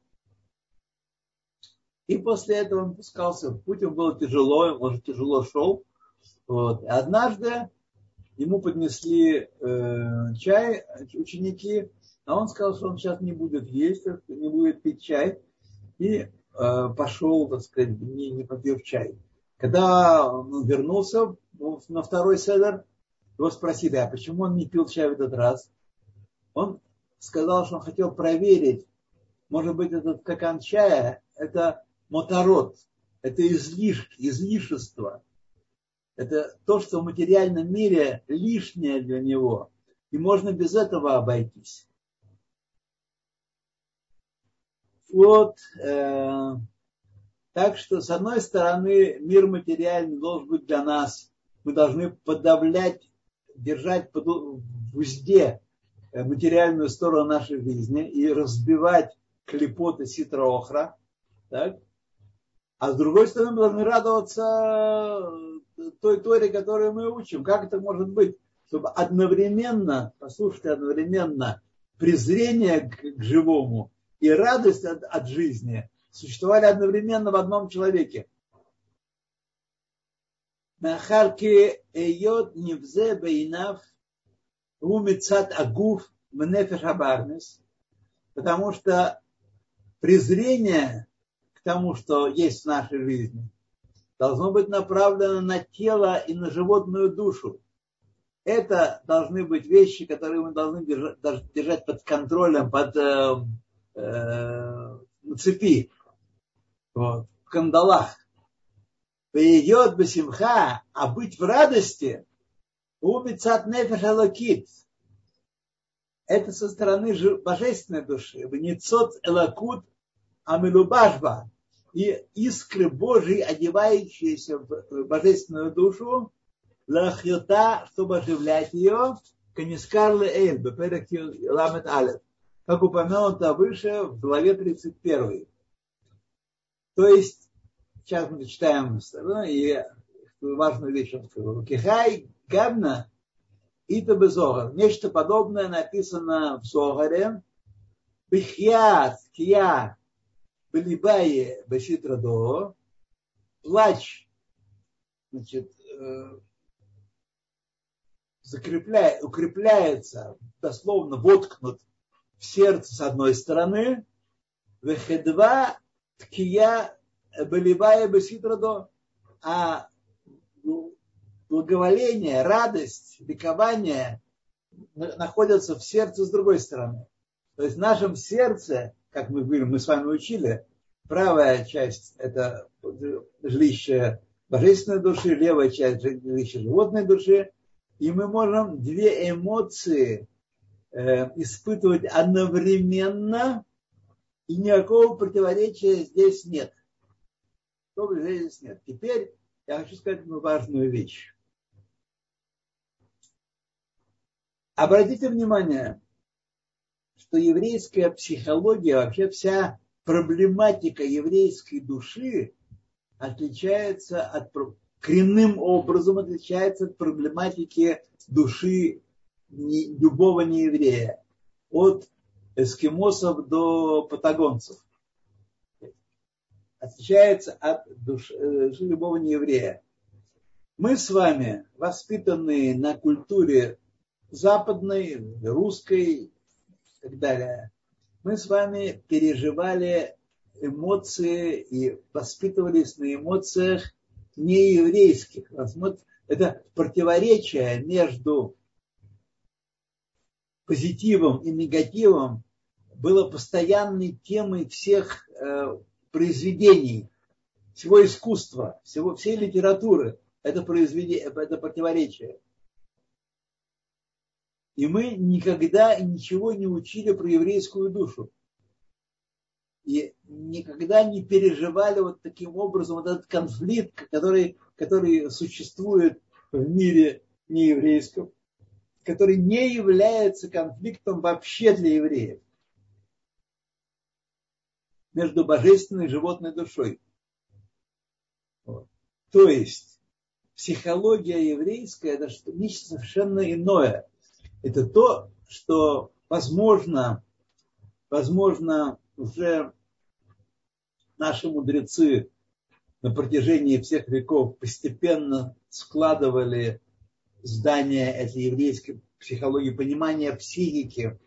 И после этого он пускался в путь, ему было тяжело, он же тяжело шел. Вот. Однажды ему поднесли чай ученики, а он сказал, что он сейчас не будет есть, не будет пить чай. И пошел, так сказать, не попив чай. Когда он вернулся на второй седер, его спросили, а почему он не пил чай в этот раз? Он сказал, что он хотел проверить, может быть, этот стакан чая, это моторот, это излишки, излишество. Это то, что в материальном мире лишнее для него. И можно без этого обойтись. Вот. Так что, с одной стороны, мир материальный должен быть для нас. Мы должны подавлять, держать в узде материальную сторону нашей жизни и разбивать клепоты ситра-охра. Так? А с другой стороны, мы должны радоваться той торе, которую мы учим. Как это может быть? Чтобы одновременно, послушайте, одновременно презрение к живому и радость от жизни существовали одновременно в одном человеке. Махарки эйот невзе бейнав умицат агуф мнефеш абарнес. Потому что презрение к тому, что есть в нашей жизни, должно быть направлено на тело и на животную душу. Это должны быть вещи, которые мы должны держать под контролем, под цепи, вот, в кандалах. Поедет басимха, а быть в радости, умицат нефеш элокит. Это со стороны божественной души. Венецот элокут амилубашба. И искры Божьи, одевающиеся в божественную душу, лахьота, чтобы оживлять ее, канискарлы эльбе, перек ламет алет. Как упомянуто выше в главе 31. То есть, сейчас мы читаем, и важную вещь он сказал. Кихай габна ита безогар. Нечто подобное написано в Согаре. Бихьят, кия, блибае, бешитрадо. Плач, значит, укрепляется, дословно воткнут в сердце с одной стороны, вехедва ткия болевая беситрадо, а благоволение, радость, ликование находятся в сердце с другой стороны. То есть в нашем сердце, как мы говорим, мы с вами учили, правая часть – это жилище божественной души, левая часть – жилище животной души, и мы можем две эмоции испытывать одновременно, и никакого противоречия здесь нет. Теперь я хочу сказать вам важную вещь. Обратите внимание, что еврейская психология, вообще вся проблематика еврейской души отличается от, коренным образом отличается от проблематики души любого нееврея, от эскимосов до патагонцев. Отличается от души любого нееврея. Мы с вами, воспитанные на культуре западной, русской и так далее, мы с вами переживали эмоции и воспитывались на эмоциях нееврейских. Это противоречие между позитивом и негативом было постоянной темой всех произведений, всего искусства, всей литературы. Это противоречие. И мы никогда ничего не учили про еврейскую душу. И никогда не переживали вот таким образом вот этот конфликт, который существует в мире нееврейском, который не является конфликтом вообще для евреев между божественной и животной душой. Вот. То есть психология еврейская – это нечто совершенно иное. Это то, что возможно уже наши мудрецы на протяжении всех веков постепенно складывали здание этой еврейской психологии, понимание психики,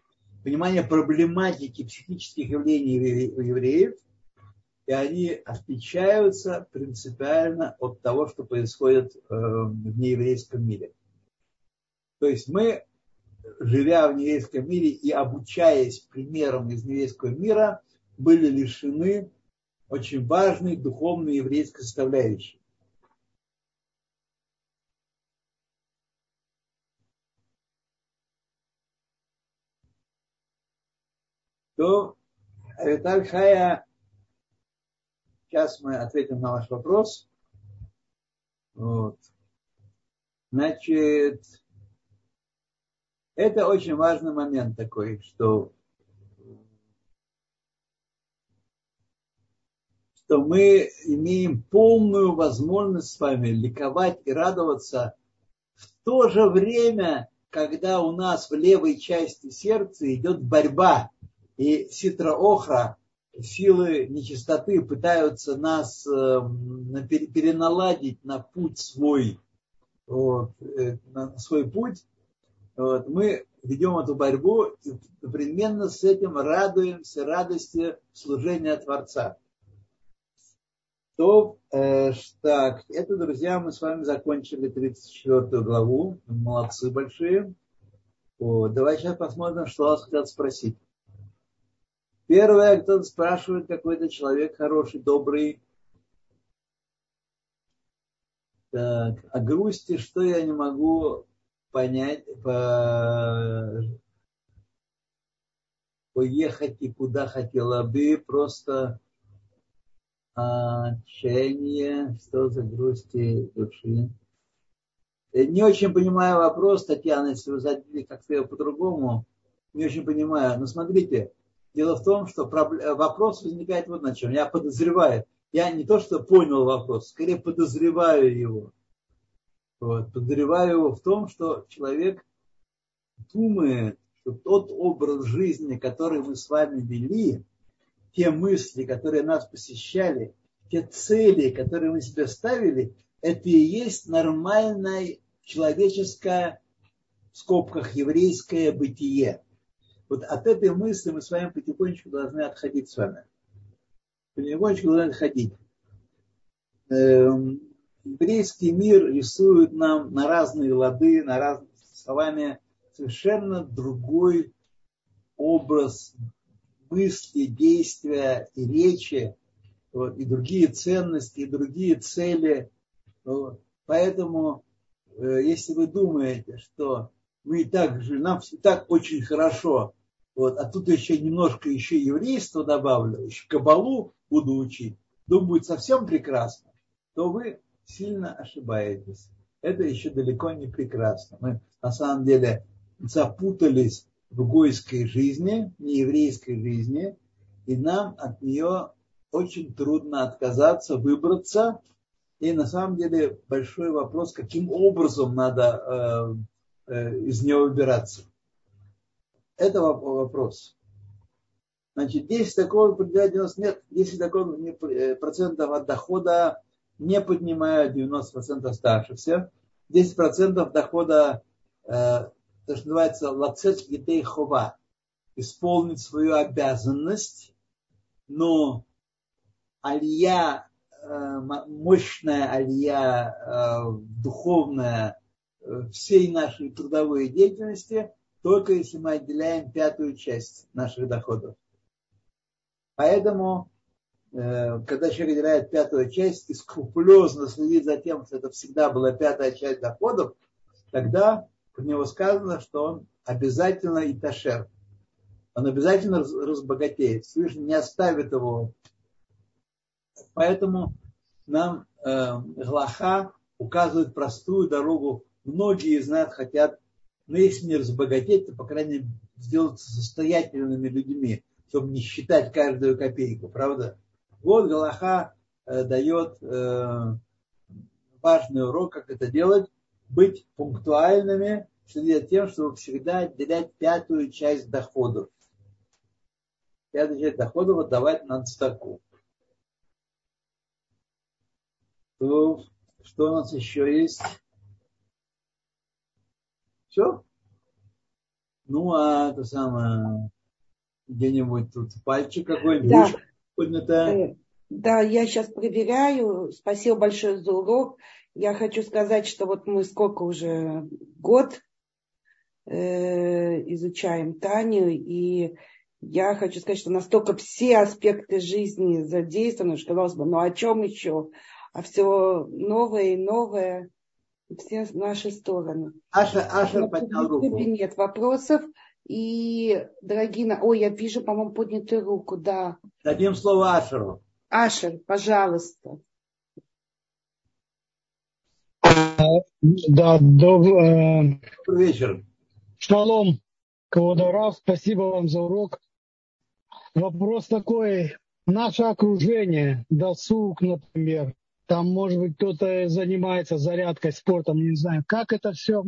понимание проблематики психических явлений у евреев, и они отличаются принципиально от того, что происходит в нееврейском мире. То есть мы, живя в нееврейском мире и обучаясь примерам из нееврейского мира, были лишены очень важной духовной еврейской составляющей. То Авиталь Хая, сейчас мы ответим на ваш вопрос. Вот. Значит, это очень важный момент такой, что мы имеем полную возможность с вами ликовать и радоваться в то же время, когда у нас в левой части сердца идет борьба. И ситра-охра, силы нечистоты пытаются нас переналадить на путь свой, вот, на свой путь. Вот, мы ведем эту борьбу и одновременно с этим радуемся радости служения Творца. Так, это, друзья, мы с вами закончили 34 главу. Молодцы большие. Вот, давай сейчас посмотрим, что вас хотят спросить. Первое, кто-то спрашивает, какой-то человек хороший, добрый. Так, о грусти, что я не могу понять, поехать и куда хотела бы, просто отчаяние, что за грусти души. Не очень понимаю вопрос, Татьяна, если вы задали как-то его по-другому, не очень понимаю, но смотрите. Дело в том, что вопрос возникает вот на чем. Я подозреваю. Я не то, что понял вопрос, скорее подозреваю его. Вот. Подозреваю его в том, что человек думает, что тот образ жизни, который мы с вами вели, те мысли, которые нас посещали, те цели, которые мы себе ставили, это и есть нормальное человеческое, в скобках, еврейское бытие. Вот от этой мысли мы с вами потихонечку должны отходить с вами. Потихонечку должны отходить. Еврейский мир рисует нам на разные лады, на разные словами совершенно другой образ мысли, действия и речи, вот, и другие ценности, и другие цели. Вот. Поэтому, если вы думаете, что мы и так жили, нам и так очень хорошо, вот, а тут еще немножко еще еврейство добавлю, еще кабалу буду учить, то будет совсем прекрасно, то вы сильно ошибаетесь. Это еще далеко не прекрасно. Мы на самом деле запутались в гойской жизни, нееврейской жизни, и нам от нее очень трудно отказаться, выбраться. И на самом деле большой вопрос, каким образом надо из нее выбираться. Это вопрос. Значит, если такого поднимают 90%, нет, если такого процентов от дохода не поднимают 90% старшихся, 10% дохода, то, что называется, лацет гитей хова, исполнить свою обязанность, но алья, мощная алья духовная всей нашей трудовой деятельности, только если мы отделяем пятую часть наших доходов. Поэтому, когда человек отделяет пятую часть и скрупулезно следит за тем, что это всегда была пятая часть доходов, тогда про него сказано, что он обязательно иташер. Он обязательно разбогатеет. Всевышний не оставит его. Поэтому нам Галаха указывает простую дорогу. Многие из нас хотят, но если не разбогатеть, то, по крайней мере, сделаться состоятельными людьми, чтобы не считать каждую копейку, правда? Вот Галаха дает важный урок, как это делать, быть пунктуальными, следить за тем, чтобы всегда отделять пятую часть доходов. Пятую часть доходов отдавать на стаку. Что у нас еще есть? Все? Ну, а то самое, где-нибудь тут пальчик какой-нибудь поднятая. Да, я сейчас проверяю. Спасибо большое за урок. Я хочу сказать, что вот мы сколько уже год изучаем Таню, и я хочу сказать, что настолько все аспекты жизни задействованы, что казалось бы, ну о чем еще? А все новое и новое, все в наши стороны. Аша поднял руку. Нет вопросов. И, дорогие, я вижу, по-моему, поднятую руку, да. Дадим слово Ашеру. Ашер, пожалуйста. Да, добрый вечер. Шалом, Кводорав, спасибо вам за урок. Вопрос такой. Наше окружение, досуг, например, там, может быть, кто-то занимается зарядкой, спортом, не знаю. Как это все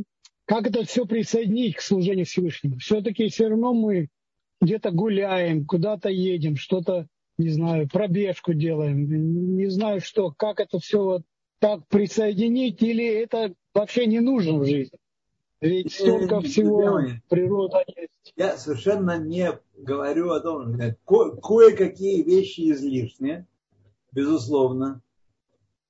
присоединить к служению Всевышнему? Все-таки все равно мы где-то гуляем, куда-то едем, что-то, не знаю, пробежку делаем, не знаю что. Как это все вот так присоединить? Или это вообще не нужно в жизни? Ведь столько всего природа есть. Я совершенно не говорю о том, что кое-какие вещи излишние, безусловно.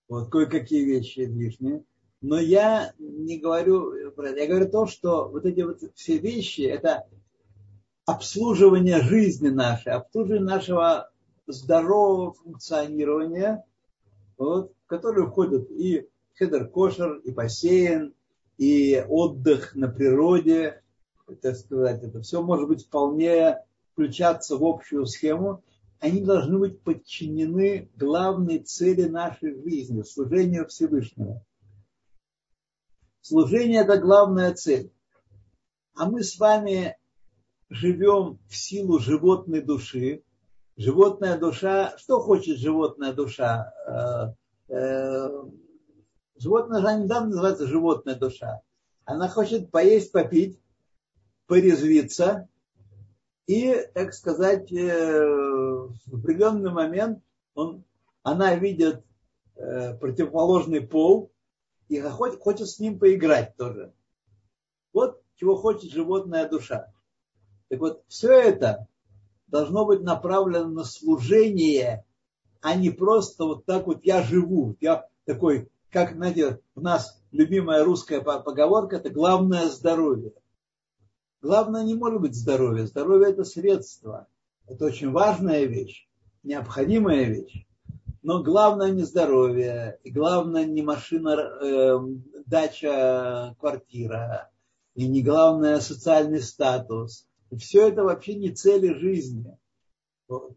Вот, кое-какие вещи лишние. Но я не говорю про это. Я говорю то, что вот эти вот все вещи, это обслуживание жизни нашей, обслуживание нашего здорового функционирования, вот, в которое входят и хедер-кошер, и бассейн, и отдых на природе. Так сказать, это все может быть вполне включаться в общую схему. Они должны быть подчинены главной цели нашей жизни, служению Всевышнему. Служение – это главная цель. А мы с вами живем в силу животной души. Животная душа, что хочет животная душа? Животная душа недавно называется животная душа. Она хочет поесть, попить, порезвиться. И, так сказать, в определенный момент она видит противоположный пол и хочет с ним поиграть тоже. Вот чего хочет животная душа. Так вот, все это должно быть направлено на служение, а не просто вот так вот я живу. Я такой, как, знаете, у нас любимая русская поговорка, это главное здоровье. Главное не может быть здоровье. Здоровье – это средство. Это очень важная вещь, необходимая вещь. Но главное не здоровье, и главное не машина, дача, квартира, и не главное социальный статус. И все это вообще не цели жизни. Вот.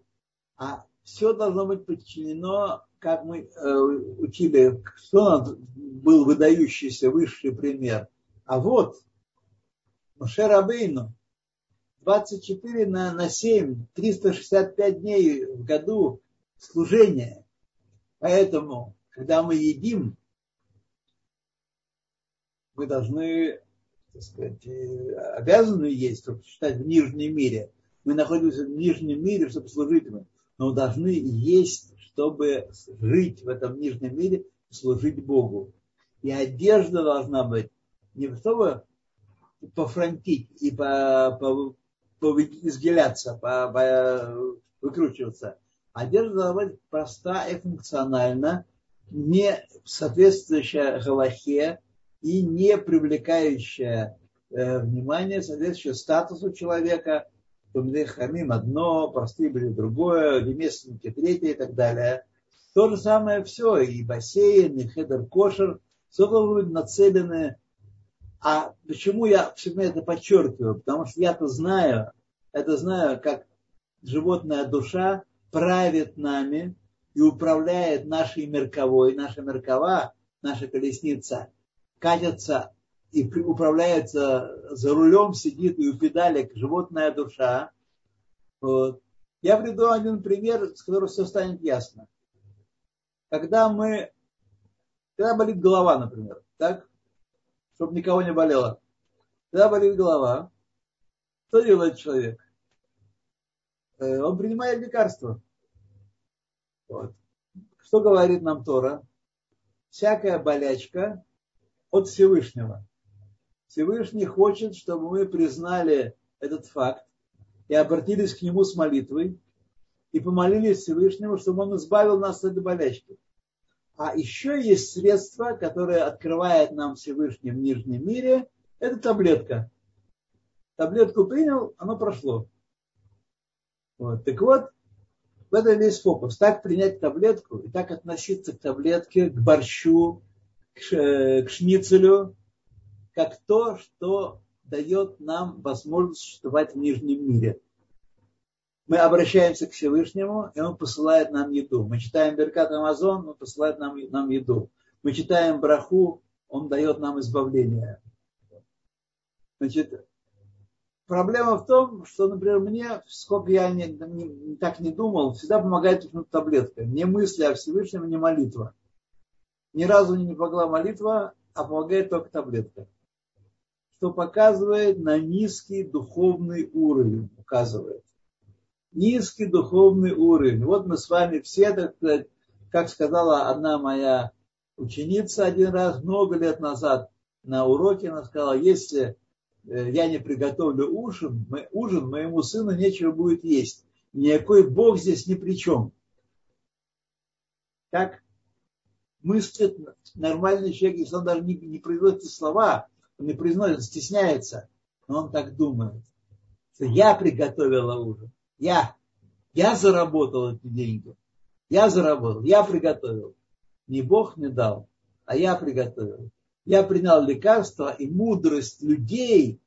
А все должно быть подчинено, как мы учили, что был выдающийся высший пример. А вот Моше Рабейну 24 на 7, 365 дней в году служения. Поэтому, когда мы едим, мы должны, так сказать, обязаны есть, чтобы считать в нижнем мире. Мы находимся в нижнем мире, чтобы служить ему. Но должны есть, чтобы жить в этом нижнем мире, служить Богу. И одежда должна быть не чтобы пофронтить и изгиляться, выкручиваться. Одежда должна быть проста и функциональна, не соответствующая галахе и не привлекающая внимание, соответствующая статусу человека. Хамим одно, простые были другое, ремесленники третье и так далее. То же самое все, и бассейн, и хедер-кошер, все должно быть нацелены. А почему я всегда это подчеркиваю? Потому что я-то знаю, как животная душа правит нами и управляет нашей мерковой, наша меркова, наша колесница катится и управляется, за рулем сидит и у педалек животная душа. Вот. Я приведу один пример, с которого все станет ясно. Когда болит голова, например, так, чтобы никого не болело. Когда болит голова, что делает человек? Он принимает лекарства. Вот. Что говорит нам Тора? Всякая болячка от Всевышнего. Всевышний хочет, чтобы мы признали этот факт и обратились к нему с молитвой и помолились Всевышнему, чтобы он избавил нас от этой болячки. А еще есть средство, которое открывает нам Всевышний в нижнем мире. Это таблетка. Таблетку принял, оно прошло. Вот. Так вот, в этом весь фокус. Так принять таблетку и так относиться к таблетке, к борщу, к шницелю, как то, что дает нам возможность существовать в нижнем мире. Мы обращаемся к Всевышнему, и он посылает нам еду. Мы читаем Беркат Амазон, он посылает нам еду. Мы читаем Браху, он дает нам избавление. Значит, проблема в том, что, например, мне, сколько я так не думал, всегда помогает таблетка. Не мысли о Всевышнем, не молитва. Ни разу не помогла молитва, а помогает только таблетка. Что показывает на низкий духовный уровень, указывает. Низкий духовный уровень. Вот мы с вами все, так сказать, как сказала одна моя ученица один раз, много лет назад на уроке, она сказала, если я не приготовлю ужин, моему сыну нечего будет есть. Никакой Бог здесь ни при чем. Так мыслит нормальный человек, если он даже не произносит слова, он не произносит, стесняется, но он так думает, что я приготовила ужин. Я заработал эти деньги. Я приготовил. Не Бог мне дал, а я приготовил. Я принял лекарства, и мудрость людей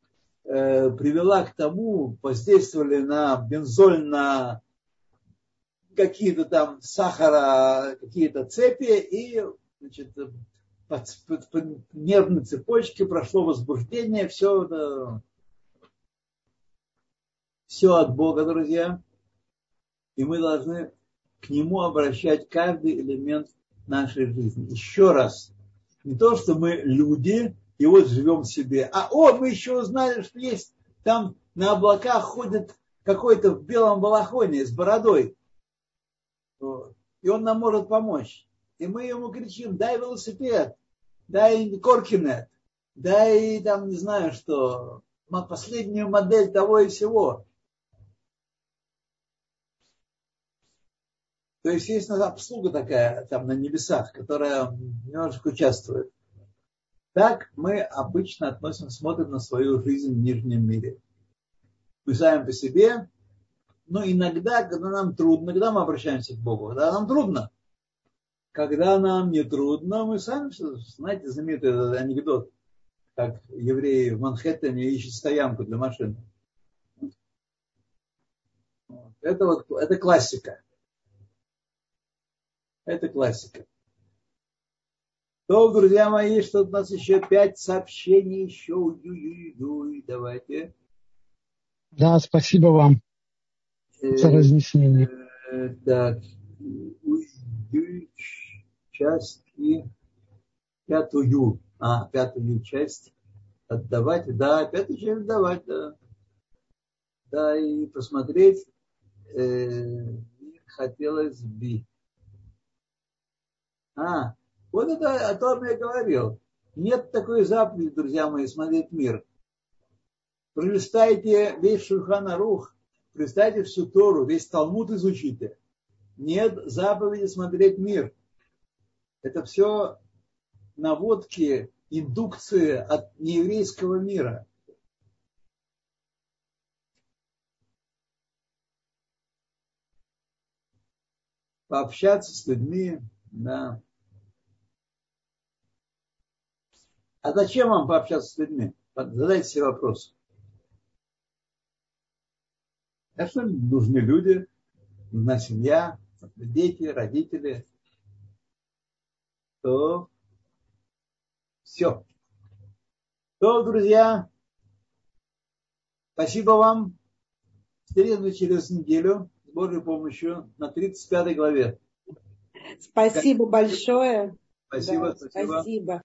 привела к тому, воздействовали на бензоль, на какие-то там сахара, какие-то цепи, и значит, по нервной цепочке прошло возбуждение, все это... Все от Бога, друзья. И мы должны к Нему обращать каждый элемент нашей жизни. Еще раз. Не то, что мы люди, и вот живем себе. Мы еще узнали, что есть там на облаках ходит какой-то в белом балахоне с бородой. Вот. И он нам может помочь. И мы ему кричим, дай велосипед, дай коркинет, дай там, не знаю что, последнюю модель того и всего. То есть обслуга такая там на небесах, которая немножко участвует. Так мы обычно смотрим на свою жизнь в нижнем мире. Мы сами по себе, но иногда, когда нам трудно, когда мы обращаемся к Богу, когда нам трудно. Когда нам не трудно, мы сами, знаете, знаменитый анекдот, как евреи в Манхэттене ищут стоянку для машины. Это классика. То, друзья мои, что у нас еще 5 сообщений, еще давайте. Да, спасибо вам за разъяснение. Так, часть и пятую часть отдавать, да, пятую часть отдавать, да. Да, и посмотреть хотелось бы. Вот это о том я говорил. Нет такой заповеди, друзья мои, смотреть мир. Пролистайте весь Шульхан Арух, пролистайте всю Тору, весь Талмуд изучите. Нет заповеди смотреть мир. Это все наводки, индукции от нееврейского мира. Пообщаться с людьми, да. А зачем вам пообщаться с людьми? Задайте себе вопрос. А что нужны люди? Нужна семья, дети, родители. То все. То, друзья, спасибо вам. Встретимся через неделю с Божьей помощью на 35 главе. Спасибо большое. Спасибо.